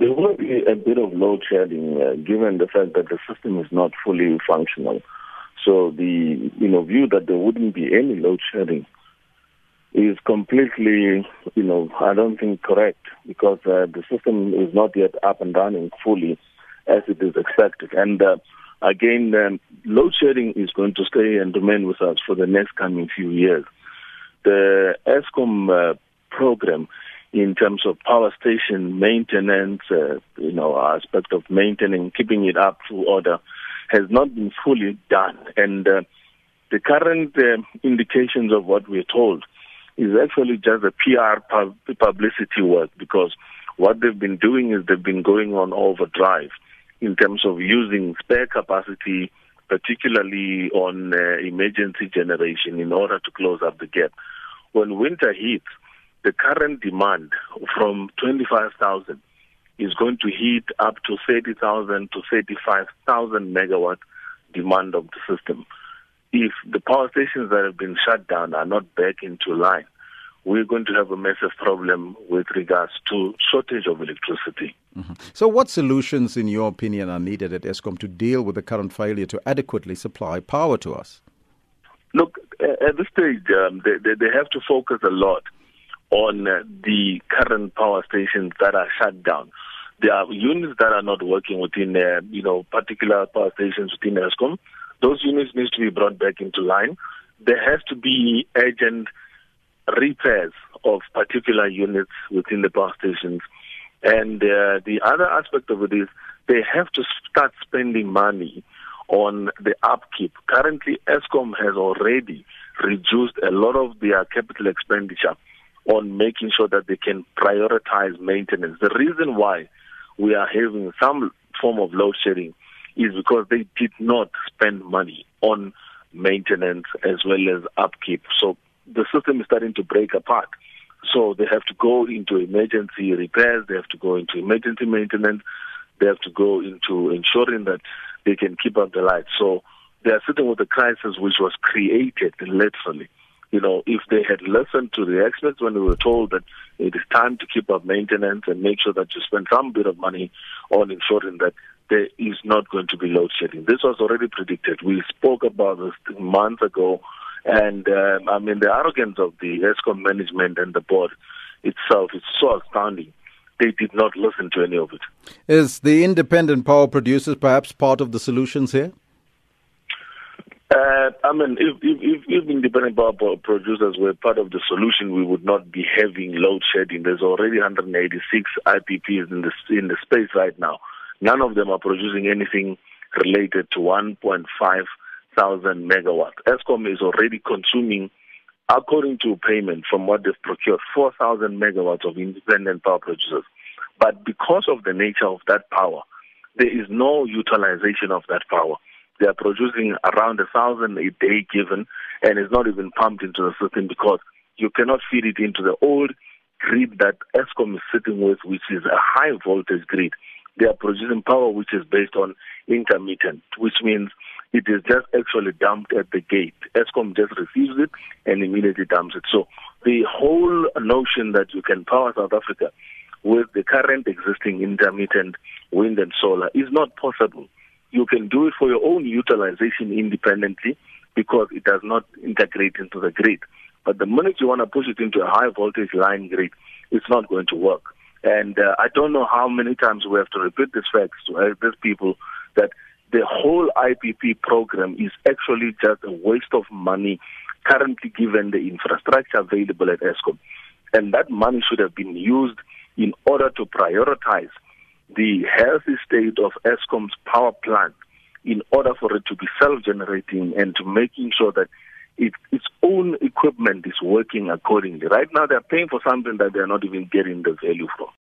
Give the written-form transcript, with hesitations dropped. There will be a bit of load shedding given the fact that the system is not fully functional. So the view that there wouldn't be any load shedding is completely, I don't think correct, because the system is not yet up and running fully as it is expected. And again, load shedding is going to stay and remain with us for the next coming few years. The Eskom program, in terms of power station maintenance, aspect of maintaining, keeping it up to order, has not been fully done. And the current indications of what we're told is actually just a PR publicity work, because what they've been doing is they've been going on overdrive in terms of using spare capacity, particularly on emergency generation, in order to close up the gap. When winter hits, the current demand from 25,000 is going to hit up to 30,000 to 35,000 megawatt demand of the system. If the power stations that have been shut down are not back into line, we're going to have a massive problem with regards to shortage of electricity. Mm-hmm. So what solutions, in your opinion, are needed at Eskom to deal with the current failure to adequately supply power to us? Look, at this stage, they have to focus a lot on the current power stations that are shut down. There are units that are not working within, particular power stations within Eskom. Those units need to be brought back into line. There has to be urgent repairs of particular units within the power stations. And the other aspect of it is they have to start spending money on the upkeep. Currently, Eskom has already reduced a lot of their capital expenditure on making sure that they can prioritize maintenance. The reason why we are having some form of load shedding is because they did not spend money on maintenance as well as upkeep. So the system is starting to break apart. So they have to go into emergency repairs, they have to go into emergency maintenance, they have to go into ensuring that they can keep up the lights. So they are sitting with a crisis which was created literally. If they had listened to the experts when they were told that it is time to keep up maintenance and make sure that you spend some bit of money on ensuring that there is not going to be load shedding. This was already predicted. We spoke about this months ago, and the arrogance of the Eskom management and the board itself is so astounding. They did not listen to any of it. Is the independent power producers perhaps part of the solutions here? If independent power producers were part of the solution, we would not be having load shedding. There's already 186 IPPs in the space right now. None of them are producing anything related to 1,500 megawatts. Eskom is already consuming, according to payment from what they've procured, 4,000 megawatts of independent power producers. But because of the nature of that power, there is no utilization of that power. They are producing around 1,000 a day given, and it's not even pumped into the system because you cannot feed it into the old grid that Eskom is sitting with, which is a high-voltage grid. They are producing power which is based on intermittent, which means it is just actually dumped at the gate. Eskom just receives it and immediately dumps it. So the whole notion that you can power South Africa with the current existing intermittent wind and solar is not possible. You can do it for your own utilization independently because it does not integrate into the grid. But the minute you want to push it into a high-voltage line grid, it's not going to work. And I don't know how many times we have to repeat this fact to these people that the whole IPP program is actually just a waste of money currently given the infrastructure available at Eskom. And that money should have been used in order to prioritize the healthy state of Eskom's power plant in order for it to be self-generating and to making sure that its own equipment is working accordingly. Right now, they're paying for something that they're not even getting the value from.